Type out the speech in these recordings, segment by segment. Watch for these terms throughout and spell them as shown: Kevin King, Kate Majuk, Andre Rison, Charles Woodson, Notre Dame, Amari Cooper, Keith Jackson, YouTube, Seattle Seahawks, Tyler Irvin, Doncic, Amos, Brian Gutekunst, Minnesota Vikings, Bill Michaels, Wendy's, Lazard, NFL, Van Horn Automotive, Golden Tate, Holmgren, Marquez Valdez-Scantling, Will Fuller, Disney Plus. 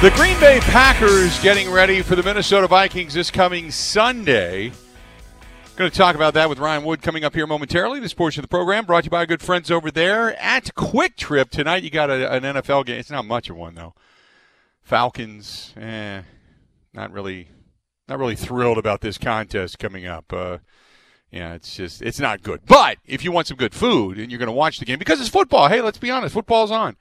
The Green Bay Packers getting ready for the Minnesota Vikings this coming Sunday. Going to talk about that with Ryan Wood coming up here momentarily. This portion of the program brought to you by our good friends over there at Quick Trip. Tonight you got an NFL game. It's not much of one, though. Falcons, not really thrilled about this contest coming up. It's not good. But if you want some good food and you're going to watch the game, because it's football, hey, let's be honest, football's on.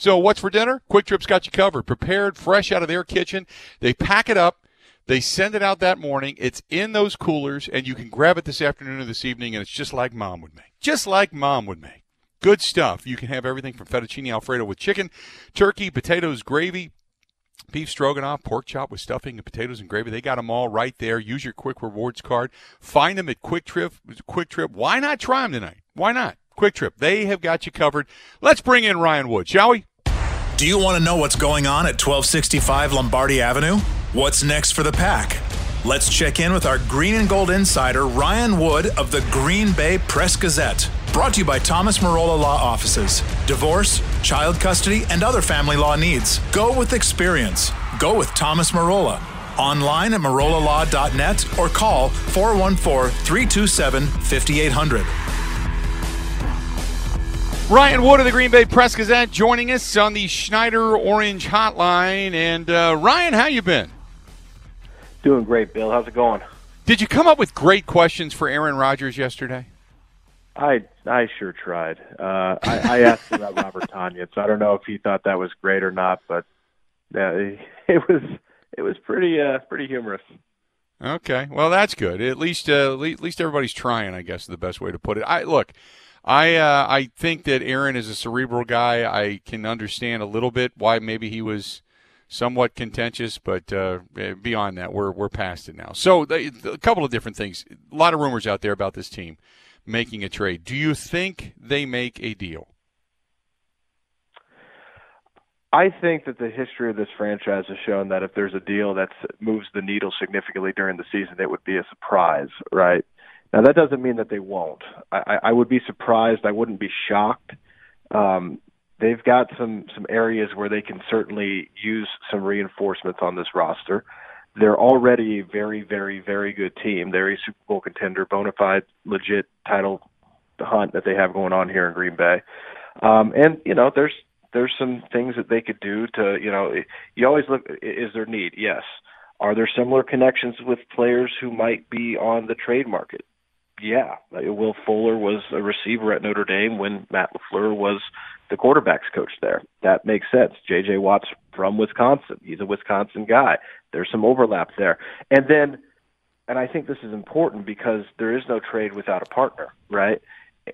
So what's for dinner? Quick Trip's got you covered. Prepared, fresh out of their kitchen. They pack it up. They send it out that morning. It's in those coolers, and you can grab it this afternoon or this evening, and it's just like Mom would make. Just like Mom would make. Good stuff. You can have everything from fettuccine alfredo with chicken, turkey, potatoes, gravy, beef stroganoff, pork chop with stuffing and potatoes and gravy. They got them all right there. Use your Quick Rewards card. Find them at Quick Trip. Quick Trip. Why not try them tonight? Why not? Quick Trip. They have got you covered. Let's bring in Ryan Wood, shall we? Do you want to know what's going on at 1265 Lombardi Avenue? What's next for the Pack? Let's check in with our Green and Gold insider, Ryan Wood of the Green Bay Press-Gazette. Brought to you by Thomas Marola Law Offices. Divorce, child custody, and other family law needs. Go with experience. Go with Thomas Marola. Online at marolalaw.net or call 414-327-5800. Ryan Wood of the Green Bay Press-Gazette joining us on the Schneider Orange Hotline. And, Ryan, how you been? Doing great, Bill. How's it going? Did you come up with great questions for Aaron Rodgers yesterday? I sure tried. I asked about Robert Tonyan, so I don't know if he thought that was great or not, but it was pretty humorous. Okay. Well, that's good. At least everybody's trying, I guess, is the best way to put it. I think that Aaron is a cerebral guy. I can understand a little bit why maybe he was somewhat contentious, but beyond that, we're past it now. So a couple of different things. A lot of rumors out there about this team making a trade. Do you think they make a deal? I think that the history of this franchise has shown that if there's a deal that moves the needle significantly during the season, it would be a surprise, right? Now, that doesn't mean that they won't. I would be surprised. I wouldn't be shocked. They've got some areas where they can certainly use some reinforcements on this roster. They're already a very, very, very good team. They're a Super Bowl contender, bona fide, legit title hunt that they have going on here in Green Bay. There's some things that they could do to, you always look, is there need? Yes. Are there similar connections with players who might be on the trade market? Yeah. Will Fuller was a receiver at Notre Dame when Matt LaFleur was the quarterback's coach there. That makes sense. J.J. Watt's from Wisconsin. He's a Wisconsin guy. There's some overlap there. And I think this is important because there is no trade without a partner, right?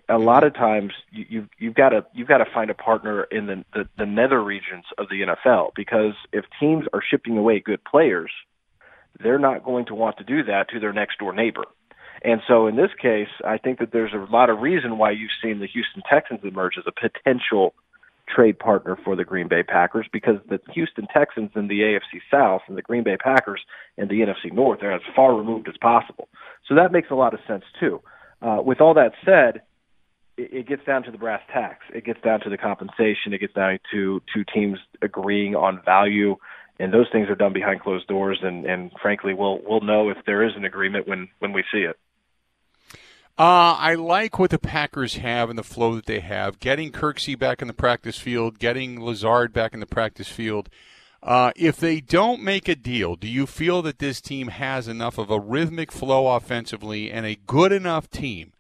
A lot of times you've got to find a partner in the nether regions of the NFL, because if teams are shipping away good players, they're not going to want to do that to their next-door neighbor. And so in this case, I think that there's a lot of reason why you've seen the Houston Texans emerge as a potential trade partner for the Green Bay Packers, because the Houston Texans in the AFC South and the Green Bay Packers in the NFC North are as far removed as possible. So that makes a lot of sense, too. With all that said, it gets down to the brass tacks. It gets down to the compensation. It gets down to two teams agreeing on value, and those things are done behind closed doors. And frankly, we'll know if there is an agreement when we see it. I like what the Packers have and the flow that they have. Getting Kirksey back in the practice field, getting Lazard back in the practice field. If they don't make a deal, do you feel that this team has enough of a rhythmic flow offensively and a good enough team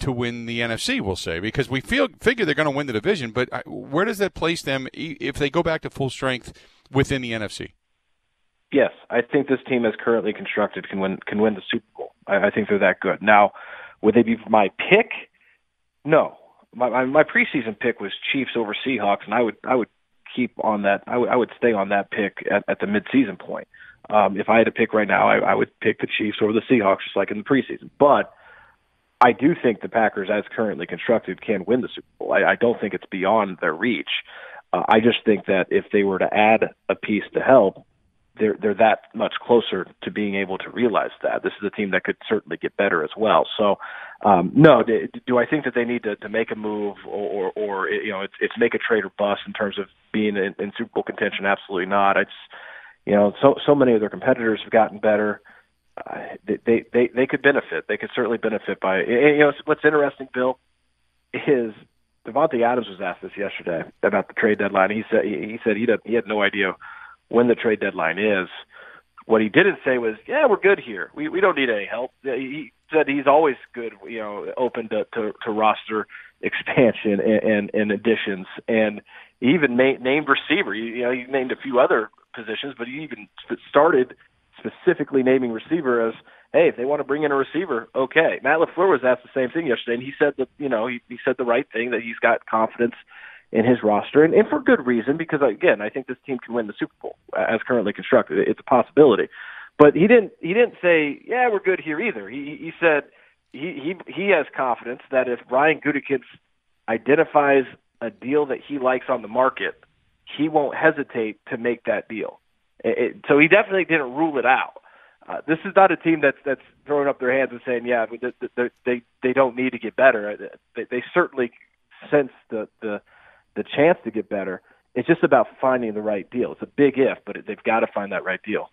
to win the NFC, we'll say? Because we figure they're going to win the division, but where does that place them if they go back to full strength within the NFC? Yes, I think this team as currently constructed can win the Super Bowl. I think they're that good. Now, would they be my pick? No. My preseason pick was Chiefs over Seahawks, and I would keep on that. I would stay on that pick at the midseason point. If I had to pick right now, I would pick the Chiefs over the Seahawks, just like in the preseason. But I do think the Packers, as currently constructed, can win the Super Bowl. I don't think it's beyond their reach. I just think that if they were to add a piece to help, they're that much closer to being able to realize that. This is a team that could certainly get better as well. So, no, do I think that they need to make a move or you know, it's make a trade or bust in terms of being in Super Bowl contention? Absolutely not. It's, you know, so many of their competitors have gotten better. They could benefit. They could certainly benefit by, you know, what's interesting, Bill, is Davante Adams was asked this yesterday about the trade deadline. He said he had no idea when the trade deadline is. What he didn't say was, yeah, we're good here. We don't need any help. He said he's always good, you know, open to roster expansion and additions. And he even named receiver. You know, he named a few other positions, but he even started specifically naming receiver as, hey, if they want to bring in a receiver, okay. Matt LaFleur was asked the same thing yesterday, and he said that, you know, he said the right thing, that he's got confidence in his roster, and for good reason, because, again, I think this team can win the Super Bowl as currently constructed. It's a possibility. But he didn't say, yeah, we're good here either. He said he has confidence that if Brian Gutekunst identifies a deal that he likes on the market, he won't hesitate to make that deal. So he definitely didn't rule it out. This is not a team that's throwing up their hands and saying, yeah, they don't need to get better. They certainly sense the chance to get better. It's just about finding the right deal. It's a big if, but they've got to find that right deal.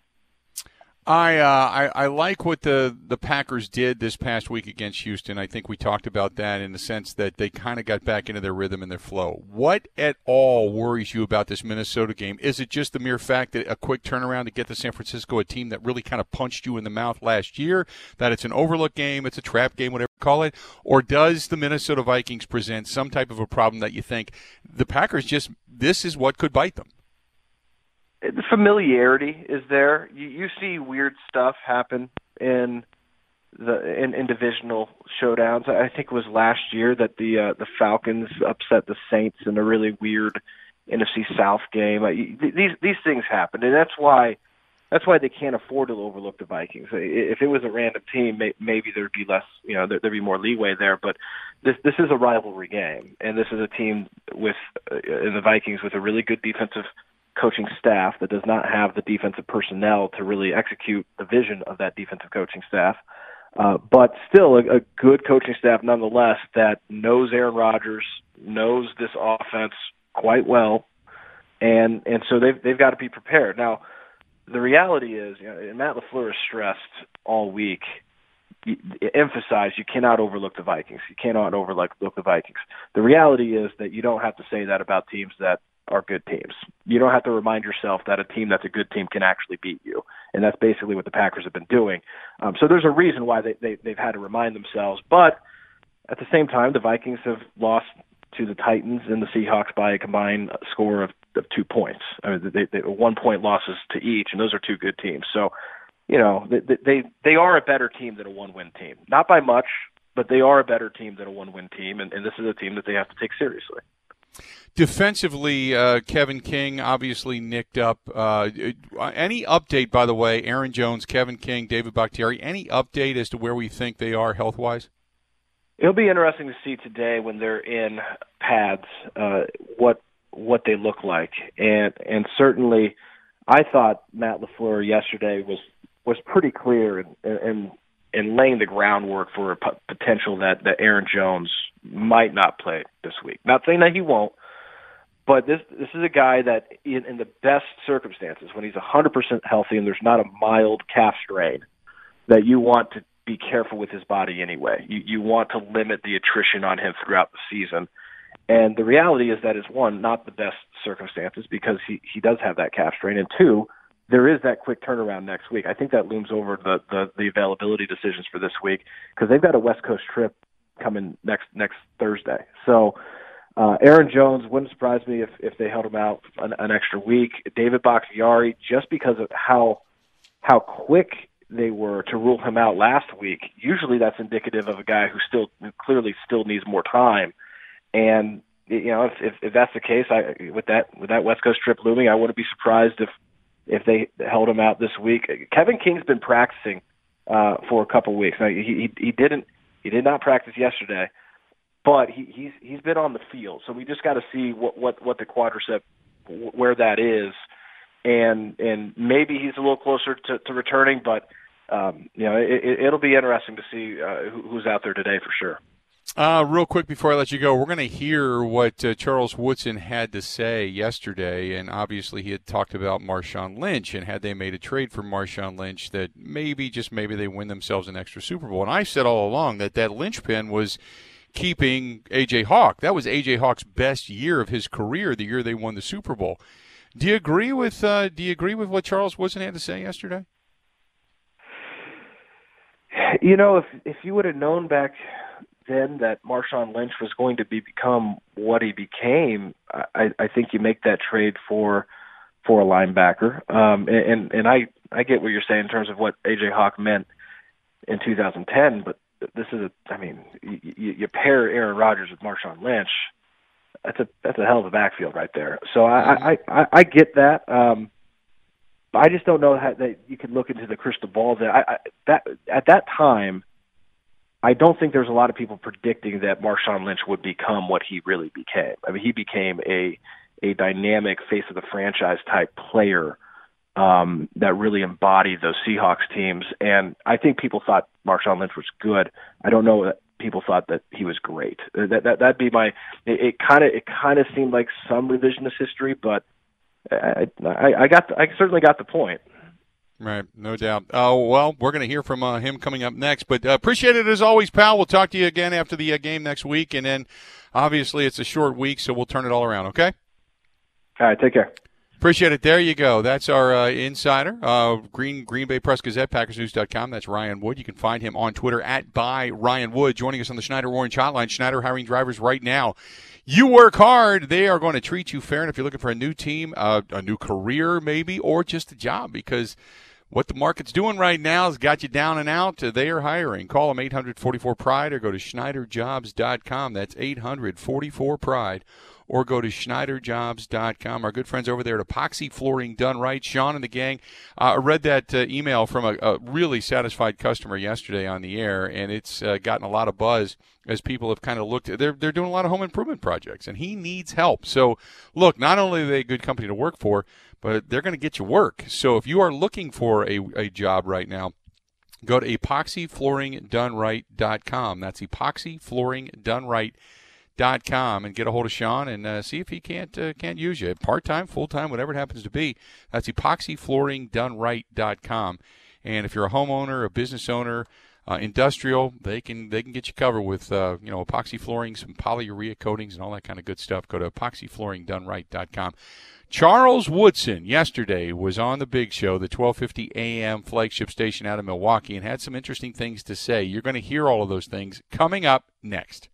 I like what the Packers did this past week against Houston. I think we talked about that in the sense that they kind of got back into their rhythm and their flow. What at all worries you about this Minnesota game? Is it just the mere fact that a quick turnaround to get to San Francisco, a team that really kind of punched you in the mouth last year, that it's an overlook game, it's a trap game, whatever you call it, or does the Minnesota Vikings present some type of a problem that you think the Packers just, this is what could bite them? The familiarity is there. You see weird stuff happen in divisional showdowns. I think it was last year that the Falcons upset the Saints in a really weird NFC South game. These things happen, and that's why they can't afford to overlook the Vikings. If it was a random team, maybe there'd be less, you know, there'd be more leeway there. But this is a rivalry game, and this is a team with in the Vikings with a really good defensive coaching staff that does not have the defensive personnel to really execute the vision of that defensive coaching staff, but still a good coaching staff nonetheless that knows Aaron Rodgers, knows this offense quite well, and so they've got to be prepared. Now, the reality is, you know, Matt LaFleur has stressed all week, emphasize you cannot overlook the Vikings. You cannot overlook the Vikings. The reality is that you don't have to say that about teams that are good teams. You don't have to remind yourself that a team that's a good team can actually beat you, and that's basically what the Packers have been doing. So there's a reason why they've had to remind themselves, but at the same time, the Vikings have lost to the Titans and the Seahawks by a combined score of 2 points. I mean, they 1 point losses to each, and those are two good teams. So, you know, they are a better team than a one-win team. Not by much, but they are a better team than a one-win team, and this is a team that they have to take seriously. Defensively, Kevin King obviously nicked up. Any update, by the way, Aaron Jones, Kevin King, David Bakhtiari, any update as to where we think they are health-wise? It'll be interesting to see today when they're in pads what they look like. And certainly I thought Matt LaFleur yesterday was pretty clear in laying the groundwork for a potential that Aaron Jones might not play this week. Not saying that he won't, but this is a guy that in the best circumstances, when he's 100% healthy and there's not a mild calf strain, that you want to be careful with his body anyway. You want to limit the attrition on him throughout the season. And the reality is that is, one, not the best circumstances because he does have that calf strain, and two, there is that quick turnaround next week. I think that looms over the availability decisions for this week because they've got a West Coast trip coming next Thursday. So Aaron Jones wouldn't surprise me if they held him out an extra week. David Bakhtiari, just because of how quick they were to rule him out last week, usually that's indicative of a guy who clearly still needs more time. And you know, if that's the case, with that West Coast trip looming, I wouldn't be surprised if they held him out this week. Kevin King's been practicing for a couple weeks. Now he did not practice yesterday, but he's been on the field. So we just got to see what the quadricep, where that is, and maybe he's a little closer to returning. But you know, it'll be interesting to see who's out there today for sure. Real quick before I let you go, we're going to hear what Charles Woodson had to say yesterday, and obviously he had talked about Marshawn Lynch, and had they made a trade for Marshawn Lynch, that maybe, just maybe, they win themselves an extra Super Bowl. And I said all along that linchpin was keeping A.J. Hawk. That was A.J. Hawk's best year of his career, the year they won the Super Bowl. Do you agree with what Charles Woodson had to say yesterday? You know, if you would have known back then that Marshawn Lynch was going to become what he became, I think you make that trade for a linebacker. And I get what you're saying in terms of what A.J. Hawk meant in 2010, but this is you pair Aaron Rodgers with Marshawn Lynch, that's a hell of a backfield right there. So I get that. I just don't know how that you can look into the crystal ball that at that time. I don't think there's a lot of people predicting that Marshawn Lynch would become what he really became. I mean, he became a dynamic face of the franchise type player that really embodied those Seahawks teams. And I think people thought Marshawn Lynch was good. I don't know that people thought that he was great. That'd be my. It kind of seemed like some revisionist history, but I certainly got the point. Right, no doubt. Well, we're going to hear from him coming up next, but appreciate it as always, pal. We'll talk to you again after the game next week, and then obviously it's a short week, so we'll turn it all around, okay? All right, take care. Appreciate it. There you go. That's our insider, Green Bay Press Gazette, PackersNews.com. That's Ryan Wood. You can find him on Twitter @BuyRyanWood. Joining us on the Schneider Orange Hotline, Schneider hiring drivers right now. You work hard. They are going to treat you fair. And if you're looking for a new team, a new career maybe, or just a job, because what the market's doing right now has got you down and out. They are hiring. Call them 800-44-PRIDE or go to SchneiderJobs.com. That's 800-44-PRIDE or go to SchneiderJobs.com. Our good friends over there at Epoxy Flooring Done Right, Sean and the gang. I read that email from a really satisfied customer yesterday on the air, and it's gotten a lot of buzz as people have kind of looked. They're doing a lot of home improvement projects, and he needs help. So, look, not only are they a good company to work for, but they're going to get you work. So if you are looking for a job right now, go to epoxyflooringdoneright.com. That's epoxyflooringdoneright.com, and get a hold of Sean and see if he can't use you. Part-time, full-time, whatever it happens to be, that's epoxyflooringdoneright.com. And if you're a homeowner, a business owner, industrial, they can get you covered with epoxy flooring, some polyurea coatings, and all that kind of good stuff. Go to epoxyflooringdoneright.com. Charles Woodson yesterday was on the Big Show, the 1250 AM flagship station out of Milwaukee, and had some interesting things to say. You're going to hear all of those things coming up next.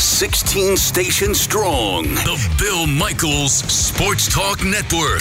16 stations strong, the Bill Michaels Sports Talk Network.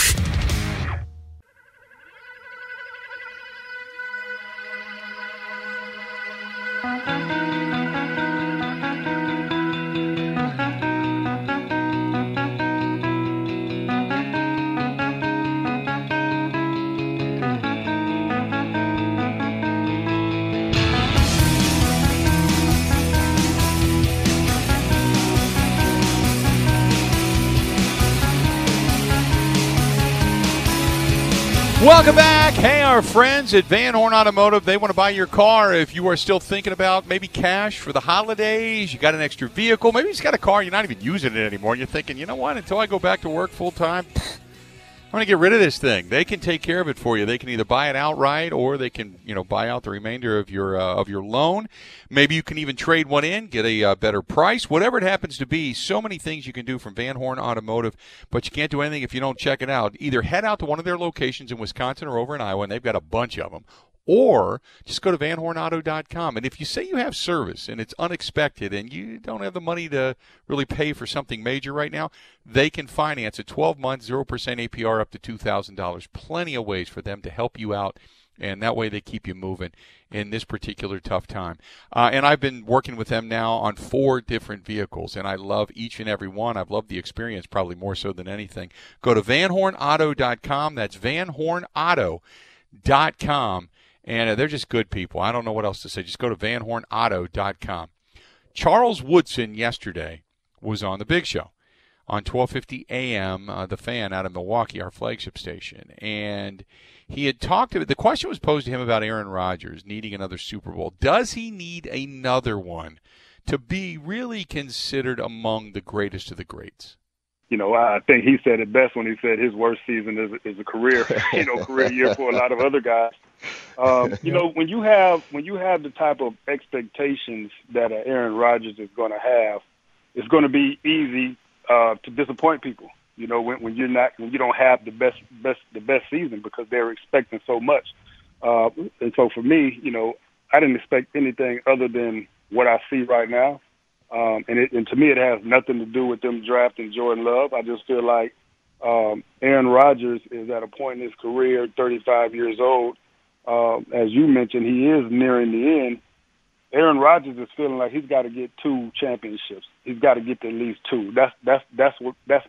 Welcome back. Hey, our friends at Van Horn Automotive, they want to buy your car. If you are still thinking about maybe cash for the holidays, you got an extra vehicle, maybe you just got a car, you're not even using it anymore, and you're thinking, you know what, until I go back to work full-time, I'm going to get rid of this thing. They can take care of it for you. They can either buy it outright or they can, you know, buy out the remainder of your loan. Maybe you can even trade one in, get a better price, whatever it happens to be. So many things you can do from Van Horn Automotive, but you can't do anything if you don't check it out. Either head out to one of their locations in Wisconsin or over in Iowa, and they've got a bunch of them, or just go to vanhornauto.com. And if you say you have service and it's unexpected and you don't have the money to really pay for something major right now, they can finance a 12-month, 0% APR up to $2,000. Plenty of ways for them to help you out, and that way they keep you moving in this particular tough time. And I've been working with them now on 4 different vehicles, and I love each and every one. I've loved the experience probably more so than anything. Go to vanhornauto.com. That's vanhornauto.com. And they're just good people. I don't know what else to say. Just go to vanhornauto.com. Charles Woodson yesterday was on The Big Show on 1250 AM, The Fan out of Milwaukee, our flagship station. And he had talked about, the question was posed to him about Aaron Rodgers needing another Super Bowl. Does he need another one to be really considered among the greatest of the greats? You know, I think he said it best when he said his worst season is a career, you know, career year for a lot of other guys. You know, when you have the type of expectations that Aaron Rodgers is going to have, it's going to be easy to disappoint people. You know, when you don't have the best season because they're expecting so much. And so for me, you know, I didn't expect anything other than what I see right now. And to me, it has nothing to do with them drafting Jordan Love. I just feel like Aaron Rodgers is at a point in his career, 35 years old. As you mentioned, he is nearing the end. Aaron Rodgers is feeling like he's got to get 2 championships. He's got to get to at least 2. That's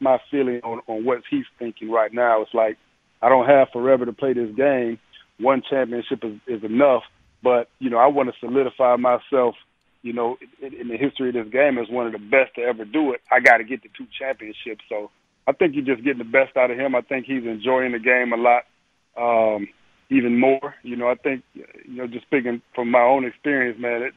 my feeling on what he's thinking right now. It's like, I don't have forever to play this game. 1 championship is enough. But, you know, I want to solidify myself, you know, in the history of this game, is one of the best to ever do it. I got to get the 2 championships. So I think you're just getting the best out of him. I think he's enjoying the game a lot, even more. You know, I think, you know, just speaking from my own experience, man,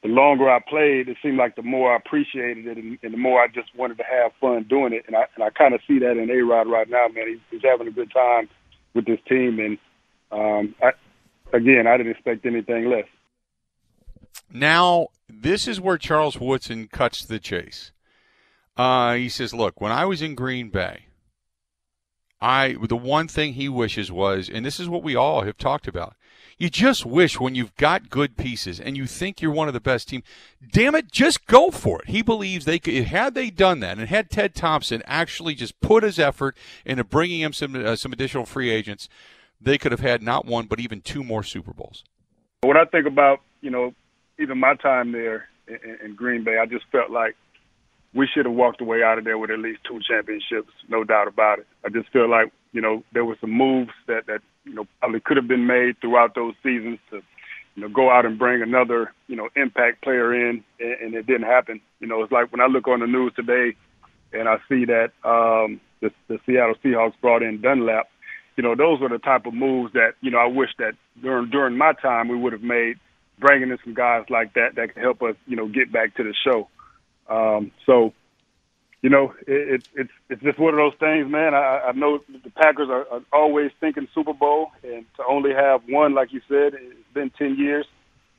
the longer I played, it seemed like the more I appreciated it and the more I just wanted to have fun doing it. And I kind of see that in A-Rod right now, man. He's having a good time with this team. And, I didn't expect anything less. Now, this is where Charles Woodson cuts to the chase. He says, look, when I was in Green Bay, the one thing he wishes was, and this is what we all have talked about, you just wish when you've got good pieces and you think you're one of the best teams, damn it, just go for it. He believes they could, had they done that and had Ted Thompson actually just put his effort into bringing him some additional free agents, they could have had not 1 but even 2 more Super Bowls. When I think about, you know, even my time there in Green Bay, I just felt like we should have walked away out of there with at least 2 championships, no doubt about it. I just feel like, you know, there were some moves that you know, probably could have been made throughout those seasons to, you know, go out and bring another, you know, impact player in, and it didn't happen. You know, it's like when I look on the news today and I see that the Seattle Seahawks brought in Dunlap, you know, those were the type of moves that, you know, I wish that during my time we would have made, bringing in some guys like that can help us, you know, get back to the show. So, you know, it's just one of those things, man. I know the Packers are always thinking Super Bowl, and to only have 1, like you said, it's been 10 years.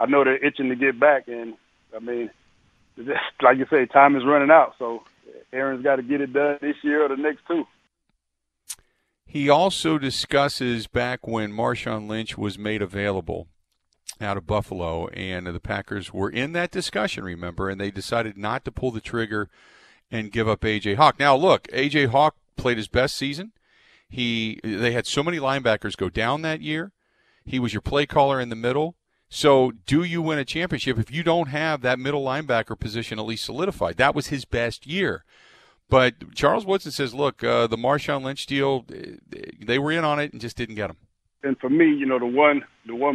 I know they're itching to get back, and, I mean, like you say, time is running out. So Aaron's got to get it done this year or the next 2. He also discusses back when Marshawn Lynch was made available out of Buffalo, and the Packers were in that discussion, remember, and they decided not to pull the trigger and give up A.J. Hawk. Now, look, A.J. Hawk played his best season. They had so many linebackers go down that year. He was your play caller in the middle. So do you win a championship if you don't have that middle linebacker position at least solidified? That was his best year. But Charles Woodson says, look, the Marshawn Lynch deal, they were in on it and just didn't get him. And for me, you know, the one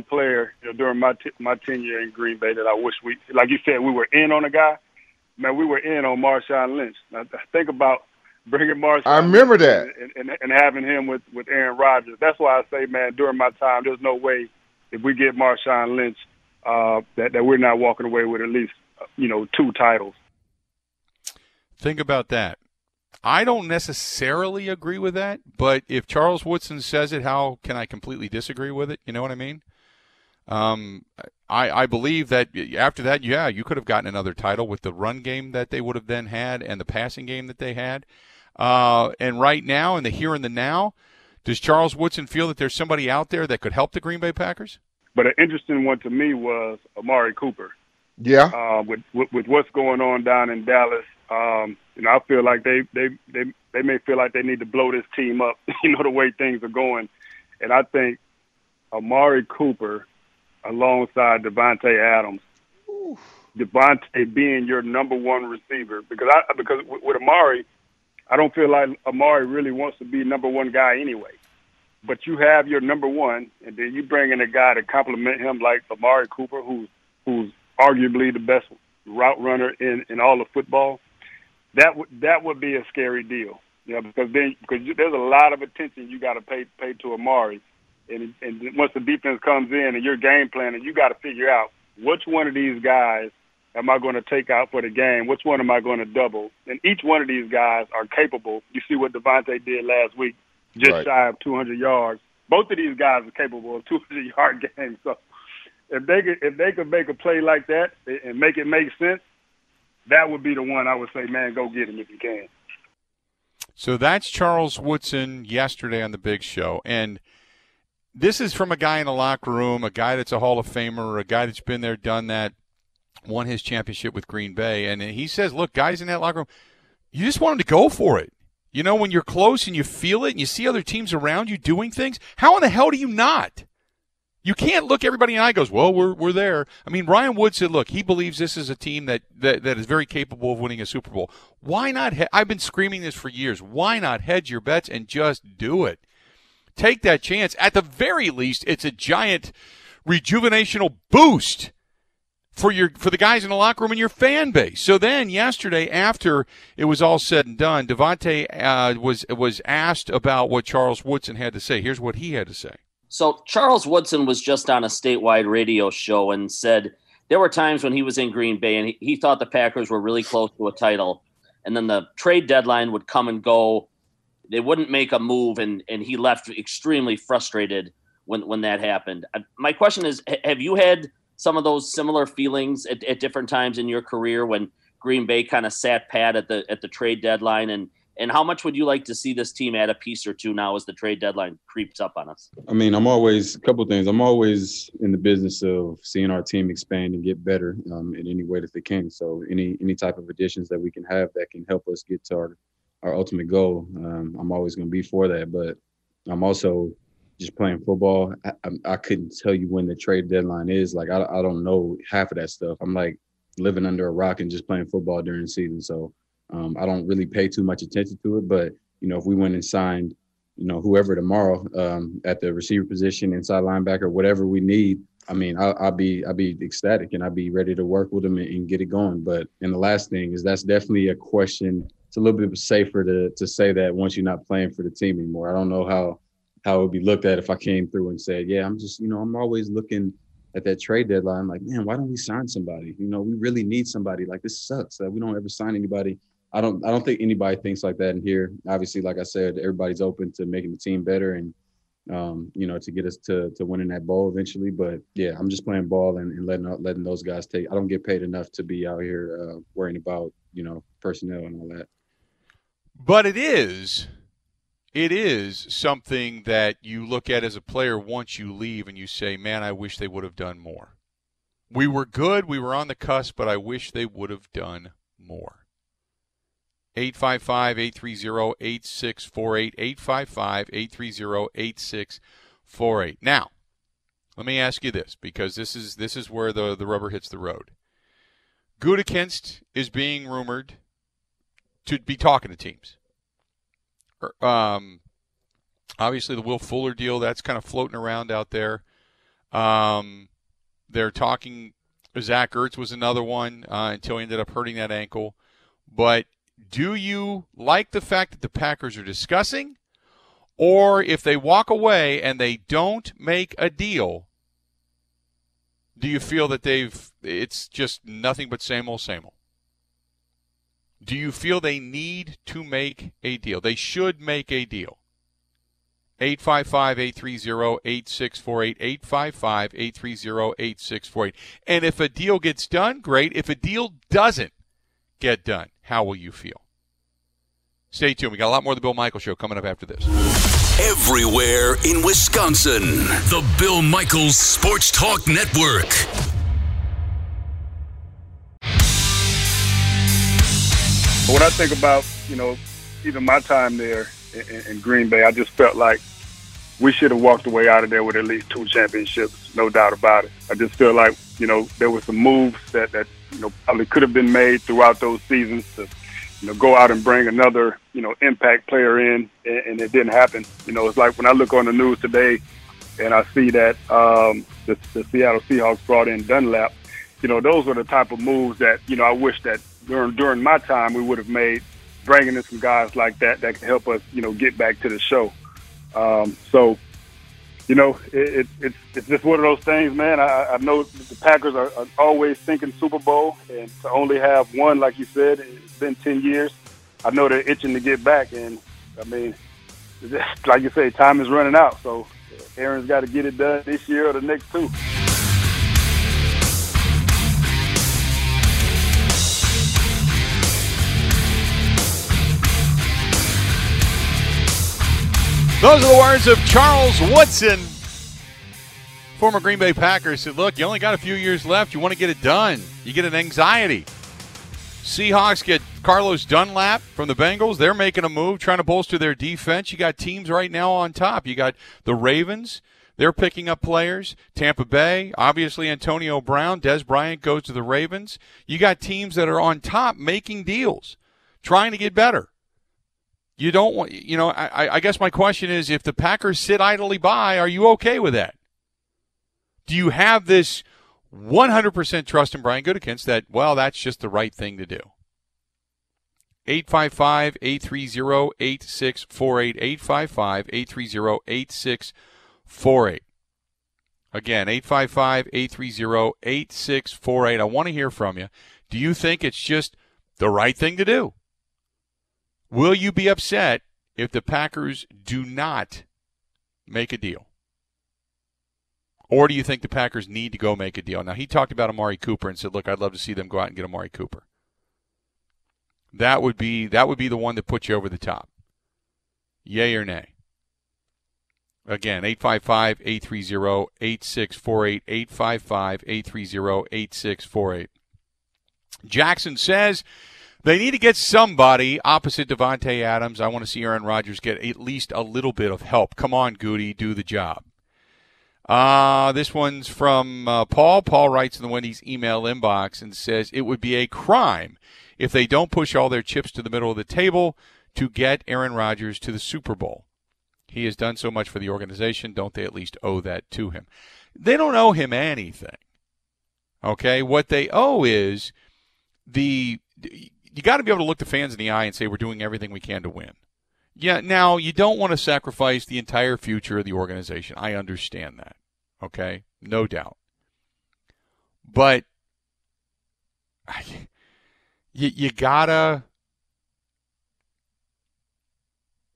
player, you know, during my tenure in Green Bay that I wish we, like you said, we were in on a guy. Man, we were in on Marshawn Lynch. Now, think about bringing Marshawn. I remember that. And having him with Aaron Rodgers. That's why I say, man, during my time, there's no way if we get Marshawn Lynch that we're not walking away with at least, you know, 2 titles. Think about that. I don't necessarily agree with that, but if Charles Woodson says it, how can I completely disagree with it? You know what I mean? I believe that after that, yeah, you could have gotten another title with the run game that they would have then had and the passing game that they had. And right now, in the here and the now, does Charles Woodson feel that there's somebody out there that could help the Green Bay Packers? But an interesting one to me was Amari Cooper. Yeah. With what's going on down in Dallas, I feel like they may feel like they need to blow this team up, you know, the way things are going. And I think Amari Cooper alongside Davante Adams, oof. Davante being your number one receiver, because with Amari, I don't feel like Amari really wants to be number one guy anyway. But you have your number one, and then you bring in a guy to complement him like Amari Cooper, who's arguably the best route runner in all of football. That would be a scary deal, you know, because there's a lot of attention you got to pay to Amari. And once the defense comes in and you're game planning, you got to figure out which one of these guys am I going to take out for the game? Which one am I going to double? And each one of these guys are capable. You see what Davante did last week, just right. Shy of 200 yards. Both of these guys are capable of 200-yard games. So if they could make a play like that and make it make sense, that would be the one I would say, man, go get him if you can. So that's Charles Woodson yesterday on the Big Show. And this is from a guy in the locker room, a guy that's a Hall of Famer, a guy that's been there, done that, won his championship with Green Bay. And he says, look, guys in that locker room, you just want them to go for it. You know, when you're close and you feel it and you see other teams around you doing things, how in the hell do you not? You can't look everybody in the eye and goes, well, we're there. I mean, Ryan Wood said, look, he believes this is a team that is very capable of winning a Super Bowl. Why not? I've been screaming this for years. Why not hedge your bets and just do it? Take that chance. At the very least, it's a giant rejuvenational boost for the guys in the locker room and your fan base. So then yesterday, after it was all said and done, Davante was asked about what Charles Woodson had to say. Here's what he had to say. So Charles Woodson was just on a statewide radio show and said there were times when he was in Green Bay and he thought the Packers were really close to a title, and then the trade deadline would come and go. They wouldn't make a move, and he left extremely frustrated when that happened. My question is, have you had some of those similar feelings at different times in your career when Green Bay kind of sat pat at the trade deadline? And how much would you like to see this team add a piece or two now as the trade deadline creeps up on us? I mean, a couple of things. I'm always in the business of seeing our team expand and get better in any way that they can. So any type of additions that we can have that can help us get to our ultimate goal, I'm always going to be for that. But I'm also just playing football. I couldn't tell you when the trade deadline is. Like, I don't know half of that stuff. I'm like living under a rock and just playing football during the season. So I don't really pay too much attention to it. But, you know, if we went and signed, you know, whoever tomorrow at the receiver position, inside linebacker, whatever we need, I mean, I'll be ecstatic and I'll be ready to work with them and get it going. But and the last thing is that's definitely a question. It's a little bit safer to say that once you're not playing for the team anymore. I don't know how it would be looked at if I came through and said, yeah, I'm just, you know, I'm always looking at that trade deadline. I'm like, man, why don't we sign somebody? You know, we really need somebody. Like, this sucks that we don't ever sign anybody. I don't think anybody thinks like that in here. Obviously, like I said, everybody's open to making the team better and, you know, to get us to winning that bowl eventually. But, yeah, I'm just playing ball and letting those guys take. I don't get paid enough to be out here worrying about, you know, personnel and all that. But it is something that you look at as a player once you leave and you say, man, I wish they would have done more. We were good. We were on the cusp, but I wish they would have done more. 855-830-8648. 855-830-8648. Now, let me ask you this, because this is where the rubber hits the road. Gutekunst is being rumored to be talking to teams. Obviously, the Will Fuller deal, that's kind of floating around out there. They're talking – Zach Ertz was another one until he ended up hurting that ankle. But do you like the fact that the Packers are discussing? Or if they walk away and they don't make a deal, do you feel that it's just nothing but same old, same old? Do you feel they need to make a deal? They should make a deal. 855-830-8648, 855-830-8648. And if a deal gets done, great. If a deal doesn't get done, how will you feel? Stay tuned. We got a lot more of the Bill Michael Show coming up after this. Everywhere in Wisconsin, the Bill Michaels Sports Talk Network. When I think about, even my time there in Green Bay, I just felt like we should have walked away out of there with at least two championships, no doubt about it. I just feel like, there were some moves that probably could have been made throughout those seasons to, go out and bring another, impact player in, and it didn't happen. It's like when I look on the news today and I see that the Seattle Seahawks brought in Dunlap, those were the type of moves that, I wish that during my time we would have made, bringing in some guys like that can help us, get back to the show. It's just one of those things, man. I know the Packers are always thinking Super Bowl, and to only have one, like you said, it's been 10 years. I know they're itching to get back, and, like you say, time is running out. So Aaron's got to get it done this year or the next two. Those are the words of Charles Woodson, former Green Bay Packers, said, look, you only got a few years left. You want to get it done. You get an anxiety. Seahawks get Carlos Dunlap from the Bengals. They're making a move, trying to bolster their defense. You got teams right now on top. You got the Ravens. They're picking up players. Tampa Bay, obviously Antonio Brown. Des Bryant goes to the Ravens. You got teams that are on top making deals, trying to get better. You don't want, I guess my question is, if the Packers sit idly by, are you okay with that? Do you have this 100% trust in Brian Gutekunst that, well, that's just the right thing to do? 855-830-8648, 855-830-8648. Again, 855-830-8648. I want to hear from you. Do you think it's just the right thing to do? Will you be upset if the Packers do not make a deal? Or do you think the Packers need to go make a deal? Now, he talked about Amari Cooper and said, look, I'd love to see them go out and get Amari Cooper. That would be the one that puts you over the top. Yay or nay? Again, 855-830-8648, 855-830-8648. Jackson says, they need to get somebody opposite Davante Adams. I want to see Aaron Rodgers get at least a little bit of help. Come on, Goody, do the job. This one's from Paul. Paul writes in the Wendy's email inbox and says, it would be a crime if they don't push all their chips to the middle of the table to get Aaron Rodgers to the Super Bowl. He has done so much for the organization. Don't they at least owe that to him? They don't owe him anything. Okay, what they owe is you got to be able to look the fans in the eye and say we're doing everything we can to win. Yeah, now you don't want to sacrifice the entire future of the organization. I understand that, okay? No doubt. But you gotta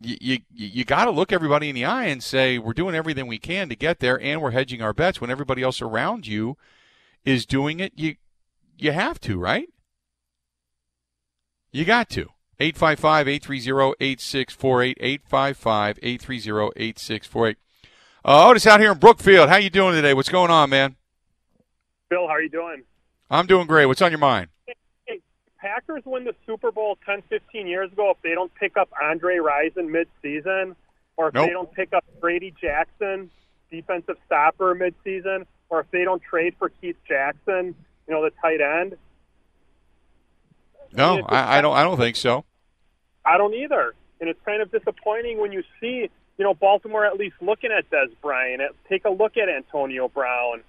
look everybody in the eye and say we're doing everything we can to get there, and we're hedging our bets when everybody else around you is doing it. You have to, right? You got to. 855-830-8648, 855-830-8648. Otis out here in Brookfield. How you doing today? What's going on, man? Bill, how are you doing? I'm doing great. What's on your mind? Hey, Packers win the Super Bowl 10, 15 years ago. If they don't pick up Andre Rison midseason, or if they don't pick up Brady Jackson, defensive stopper midseason, or if they don't trade for Keith Jackson, the tight end, no, I don't think so. I don't either. And it's kind of disappointing when you see, Baltimore at least looking at Des Bryant, take a look at Antonio Brown,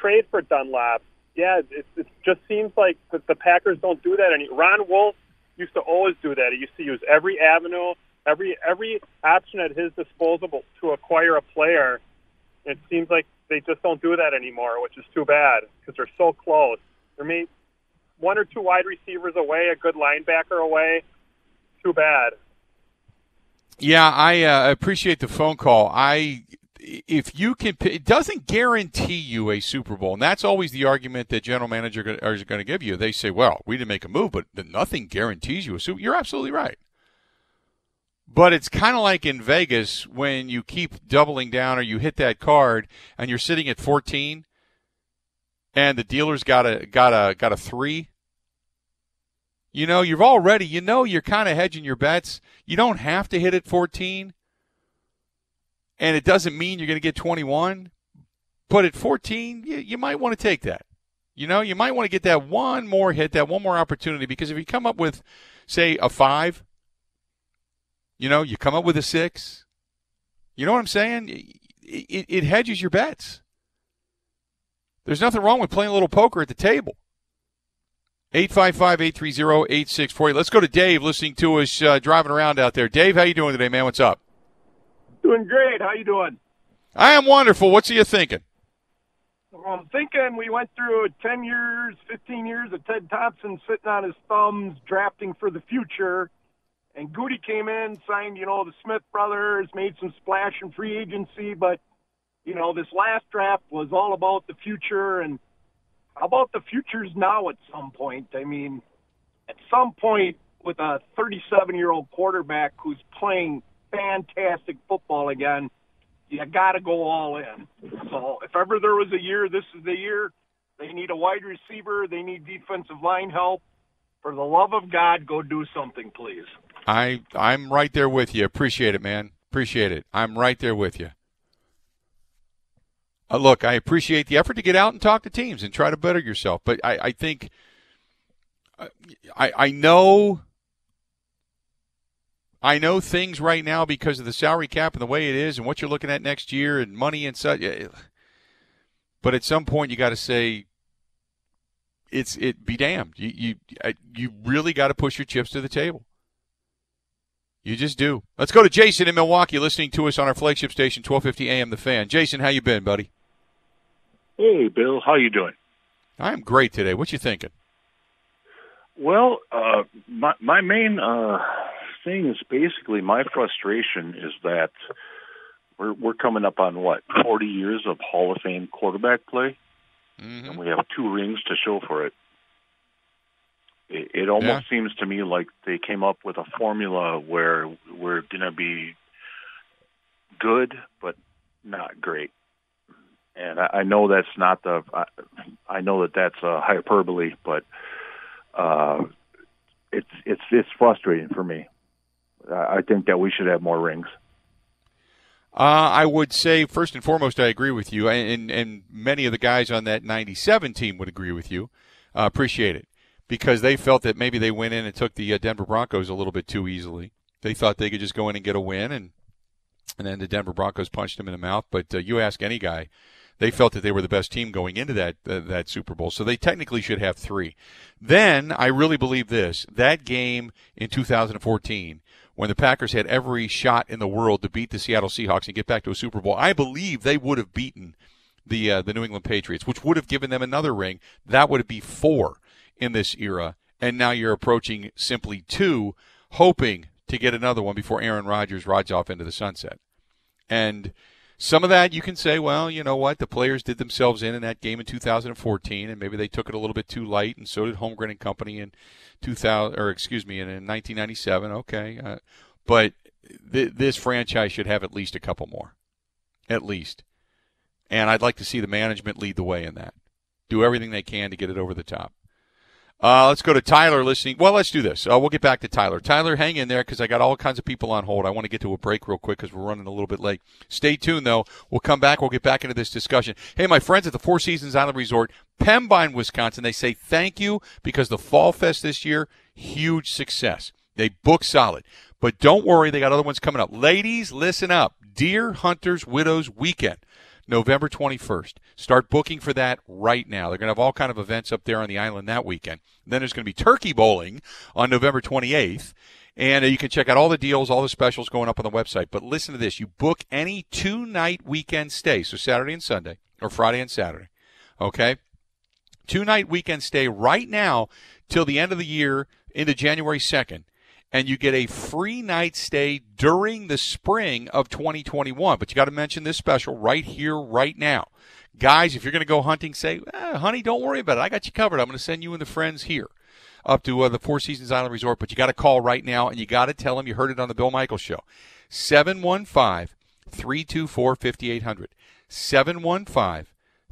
trade for Dunlap. Yeah, it just seems like the Packers don't do that anymore. Ron Wolf, used to always do that. He used to use every avenue, every option at his disposal to acquire a player. It seems like they just don't do that anymore, which is too bad because they're so close. They're maybe one or two wide receivers away, a good linebacker away. Too bad. Yeah, I appreciate the phone call. If you can, it doesn't guarantee you a Super Bowl, and that's always the argument that general managers are going to give you. They say, well, we didn't make a move, but nothing guarantees you a Super Bowl. You're absolutely right. But it's kind of like in Vegas when you keep doubling down or you hit that card and you're sitting at 14 and the dealer's got a 3. You know, you've already, you know, you're kind of hedging your bets. You don't have to hit at 14. And it doesn't mean you're going to get 21. But at 14, you might want to take that. You know, you might want to get that one more hit, that one more opportunity. Because if you come up with, say, a 5, you know, you come up with a 6. You know what I'm saying? It hedges your bets. There's nothing wrong with playing a little poker at the table. 855-830-8648. Let's go to Dave listening to us driving around out there. Dave, how you doing today, man? What's up? Doing great. How you doing? I am wonderful. What's you thinking? Well, I'm thinking we went through 10 years, 15 years of Ted Thompson sitting on his thumbs, drafting for the future. And Goody came in, signed, you know, the Smith brothers, made some splash in free agency. But, you know, this last draft was all about the future and how about the futures now at some point? I mean, at some point with a 37-year-old quarterback who's playing fantastic football again, you got to go all in. So if ever there was a year, this is the year. They need a wide receiver. They need defensive line help. For the love of God, go do something, please. I'm right there with you. Appreciate it, man. Appreciate it. I'm right there with you. Look, I appreciate the effort to get out and talk to teams and try to better yourself. But I think I know things right now because of the salary cap and the way it is and what you're looking at next year and money and such. But at some point you got to say be damned. You really got to push your chips to the table. You just do. Let's go to Jason in Milwaukee listening to us on our flagship station, 1250 AM The Fan. Jason, how you been, buddy? Hey, Bill. How you doing? I am great today. What you thinking? Well, my main thing is basically my frustration is that we're coming up on, 40 years of Hall of Fame quarterback play? Mm-hmm. And we have 2 rings to show for it. It almost seems to me like they came up with a formula where we're going to be good but not great. And I know that's not the – I know that that's hyperbole, but it's frustrating for me. I think that we should have more rings. I would say, first and foremost, I agree with you, and many of the guys on that 97 team would agree with you. Appreciate it. Because they felt that maybe they went in and took the Denver Broncos a little bit too easily. They thought they could just go in and get a win, and then the Denver Broncos punched them in the mouth. But you ask any guy, they felt that they were the best team going into that Super Bowl. So they technically should have 3. Then I really believe this. That game in 2014 when the Packers had every shot in the world to beat the Seattle Seahawks and get back to a Super Bowl, I believe they would have beaten the New England Patriots, which would have given them another ring. That would be 4. In this era, and now you're approaching simply 2, hoping to get another one before Aaron Rodgers rides off into the sunset. And some of that you can say, well, you know what, the players did themselves in that game in 2014, and maybe they took it a little bit too light, and so did Holmgren and company in 1997. Okay, but this franchise should have at least a couple more, at least. And I'd like to see the management lead the way in that, do everything they can to get it over the top. Let's go to Tyler listening. Well, let's do this. We'll get back to Tyler. Tyler, hang in there because I got all kinds of people on hold. I want to get to a break real quick because we're running a little bit late. Stay tuned, though. We'll come back. We'll get back into this discussion. Hey, my friends at the Four Seasons Island Resort, Pembine, Wisconsin, they say thank you because the Fall Fest this year, huge success. They book solid. But don't worry, they got other ones coming up. Ladies, listen up. Deer Hunters Widows Weekend. November 21st. Start booking for that right now. They're going to have all kind of events up there on the island that weekend. And then there's going to be turkey bowling on November 28th. And you can check out all the deals, all the specials going up on the website. But listen to this. You book any two-night weekend stay, so Saturday and Sunday, or Friday and Saturday, okay? Two-night weekend stay right now till the end of the year into January 2nd. And you get a free night stay during the spring of 2021. But you got to mention this special right here, right now. Guys, if you're going to go hunting, say, honey, don't worry about it. I got you covered. I'm going to send you and the friends here up to the Four Seasons Island Resort. But you got to call right now, and you got to tell them you heard it on the Bill Michaels Show. 715-324-5800.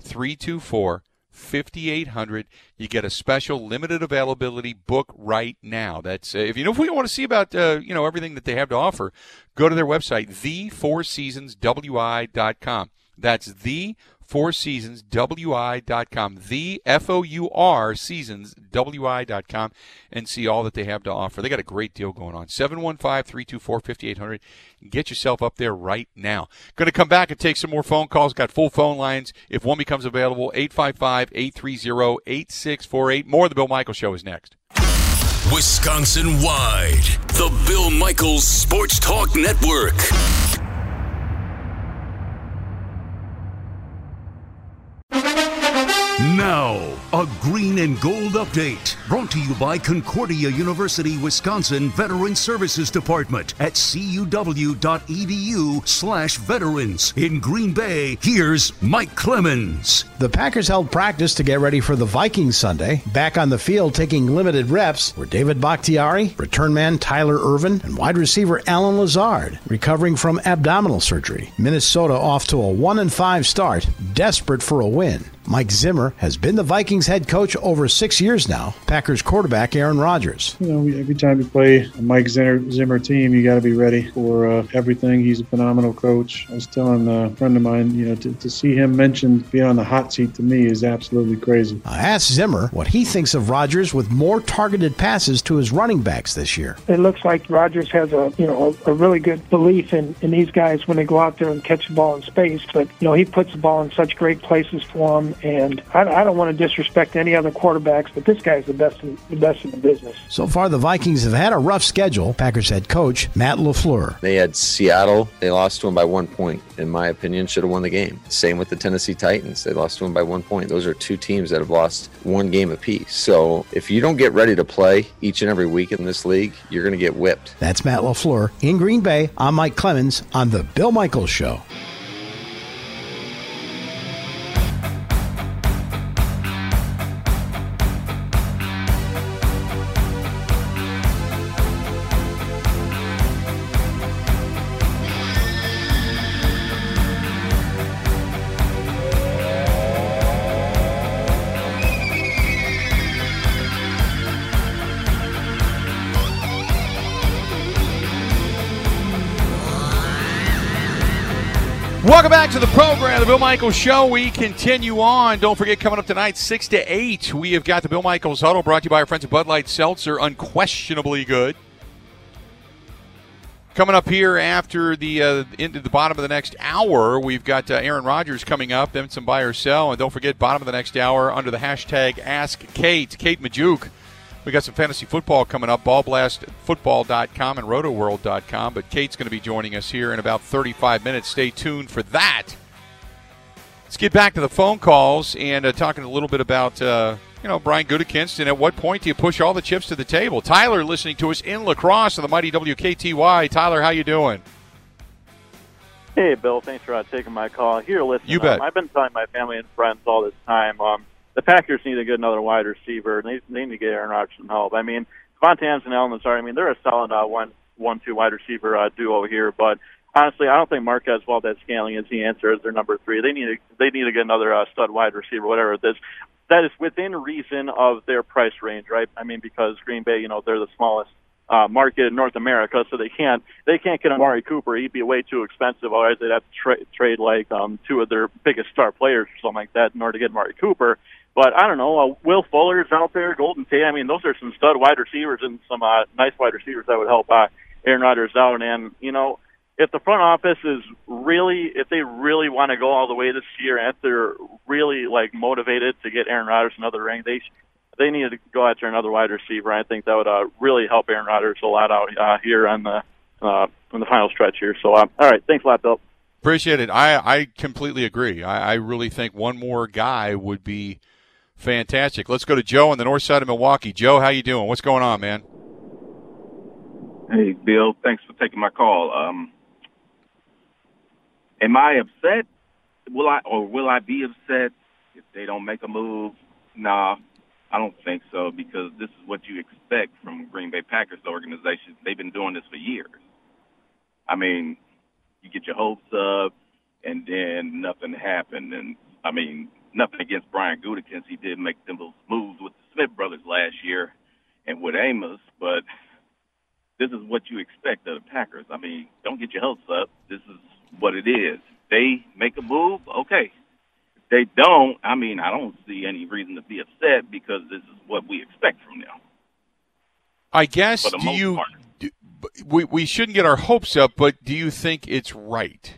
715-324-5800. You get a special limited availability book right now. That's if you want to see about everything that they have to offer, go to their website, thefourseasonswi.com. That's thefourseasonswi.com. The F-O-U-R seasonswi.com, and see all that they have to offer. They got a great deal going on. 715-324-5800. Get yourself up there right now. Going to come back and take some more phone calls. Got full phone lines. If one becomes available, 855-830-8648. More of the Bill Michaels Show is next. Wisconsin-wide, the Bill Michaels Sports Talk Network. Now, a green and gold update brought to you by Concordia University, Wisconsin Veteran Services Department at cuw.edu/veterans. In Green Bay, here's Mike Clemens. The Packers held practice to get ready for the Vikings Sunday. Back on the field taking limited reps were David Bakhtiari, return man Tyler Irvin, and wide receiver Alan Lazard, recovering from abdominal surgery. Minnesota off to a 1-5 start, desperate for a win. Mike Zimmer has been the Vikings head coach over 6 years now. Packers quarterback Aaron Rodgers. Every time you play a Mike Zimmer team, you got to be ready for everything. He's a phenomenal coach. I was telling a friend of mine, to see him mentioned being on the hot seat to me is absolutely crazy. I asked Zimmer what he thinks of Rodgers with more targeted passes to his running backs this year. It looks like Rodgers has a really good belief in these guys when they go out there and catch the ball in space. But he puts the ball in such great places for them. And I don't want to disrespect any other quarterbacks, but this guy's the best in the business. So far, the Vikings have had a rough schedule. Packers head coach Matt LaFleur. They had Seattle. They lost to him by 1 point. In my opinion, should have won the game. Same with the Tennessee Titans. They lost to him by 1 point. Those are two teams that have lost one game apiece. So if you don't get ready to play each and every week in this league, you're going to get whipped. That's Matt LaFleur in Green Bay. I'm Mike Clemens on The Bill Michaels Show. Welcome back to the program, The Bill Michaels Show. We continue on. Don't forget, coming up tonight, 6 to 8, we have got the Bill Michaels Huddle, brought to you by our friends at Bud Light Seltzer, unquestionably good. Coming up here after the into the bottom of the next hour, we've got Aaron Rodgers coming up, then some buy or sell. And don't forget, bottom of the next hour, under the hashtag AskKate, Kate Majuk. We got some fantasy football coming up, ballblastfootball.com and rotoworld.com. But Kate's going to be joining us here in about 35 minutes. Stay tuned for that. Let's get back to the phone calls and talking a little bit about, Brian Gutekunst, and at what point do you push all the chips to the table? Tyler listening to us in La Crosse on the mighty WKTY. Tyler, how you doing? Hey, Bill. Thanks for taking my call. Here, listen, you bet. I've been telling my family and friends all this time, the Packers need to get another wide receiver, and they need to get Aaron Rodgers some help. I mean, Davante Adams and Alan Lazard, they're a solid 1-2 wide receiver duo here. But honestly, I don't think Marquez Valdez-Scantling is the answer as their number three. They need to get another stud wide receiver, whatever it is. That is within reason of their price range, right? Because Green Bay, they're the smallest market in North America, so they can't get Amari Cooper. He'd be way too expensive. Otherwise, they'd have to trade like two of their biggest star players or something like that in order to get Amari Cooper. But I don't know, Will Fuller's out there, Golden Tate. Those are some stud wide receivers and some nice wide receivers that would help Aaron Rodgers out. And, if the front office is really, if they really want to go all the way this year, and if they're really like motivated to get Aaron Rodgers another ring, they needed to go after another wide receiver. I think that would really help Aaron Rodgers a lot out here on the final stretch here. So, all right, thanks a lot, Bill. Appreciate it. I completely agree. I really think one more guy would be fantastic. Let's go to Joe on the north side of Milwaukee. Joe, how you doing? What's going on, man? Hey, Bill. Thanks for taking my call. Am I upset? Will I be upset if they don't make a move? Nah, I don't think so, because this is what you expect from Green Bay Packers organization. They've been doing this for years. I mean, you get your hopes up, and then nothing happened. And, I mean, nothing against Brian Gutekunst. He did make them those moves with the Smith brothers last year and with Amos, but this is what you expect of the Packers. I mean, don't get your hopes up. This is what it is. They make a move, okay. If they don't, I mean, I don't see any reason to be upset, because this is what we expect from them. I guess we shouldn't get our hopes up, but do you think it's right?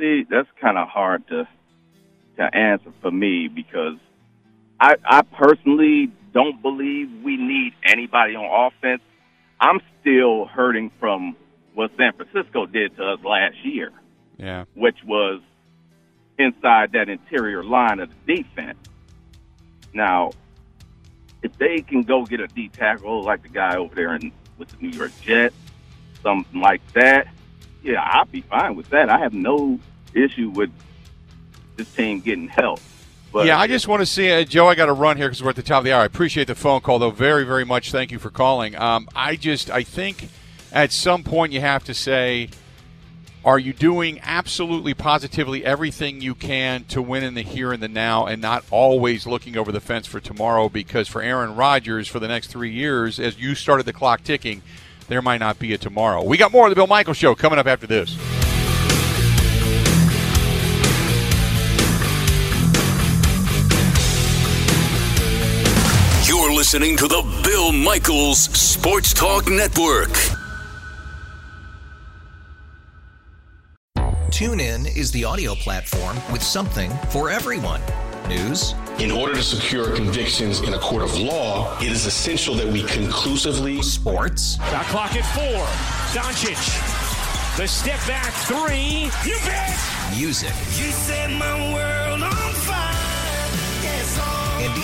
See, that's kind of hard to answer for me, because I personally don't believe we need anybody on offense. I'm still hurting from what San Francisco did to us last year, which was inside that interior line of the defense. Now, if they can go get a D tackle like the guy over there with the New York Jets, something like that, yeah, I'll be fine with that. I have no issue with this team getting help. But yeah, I just want to see Joe, I got to run here because we're at the top of the hour. I appreciate the phone call, though, very, very much. Thank you for calling. I think at some point you have to say, are you doing absolutely positively everything you can to win in the here and the now, and not always looking over the fence for tomorrow? Because for Aaron Rodgers, for the next 3 years, as you started the clock ticking, there might not be a tomorrow. We got more of the Bill Michaels Show coming up after this. You're listening to the Bill Michaels Sports Talk Network. TuneIn is the audio platform with something for everyone. News. In order to secure convictions in a court of law, it is essential that we conclusively. Sports. Got clock at 4. Doncic. The step back 3. You bet. Music. You set my world on fire. Yes, and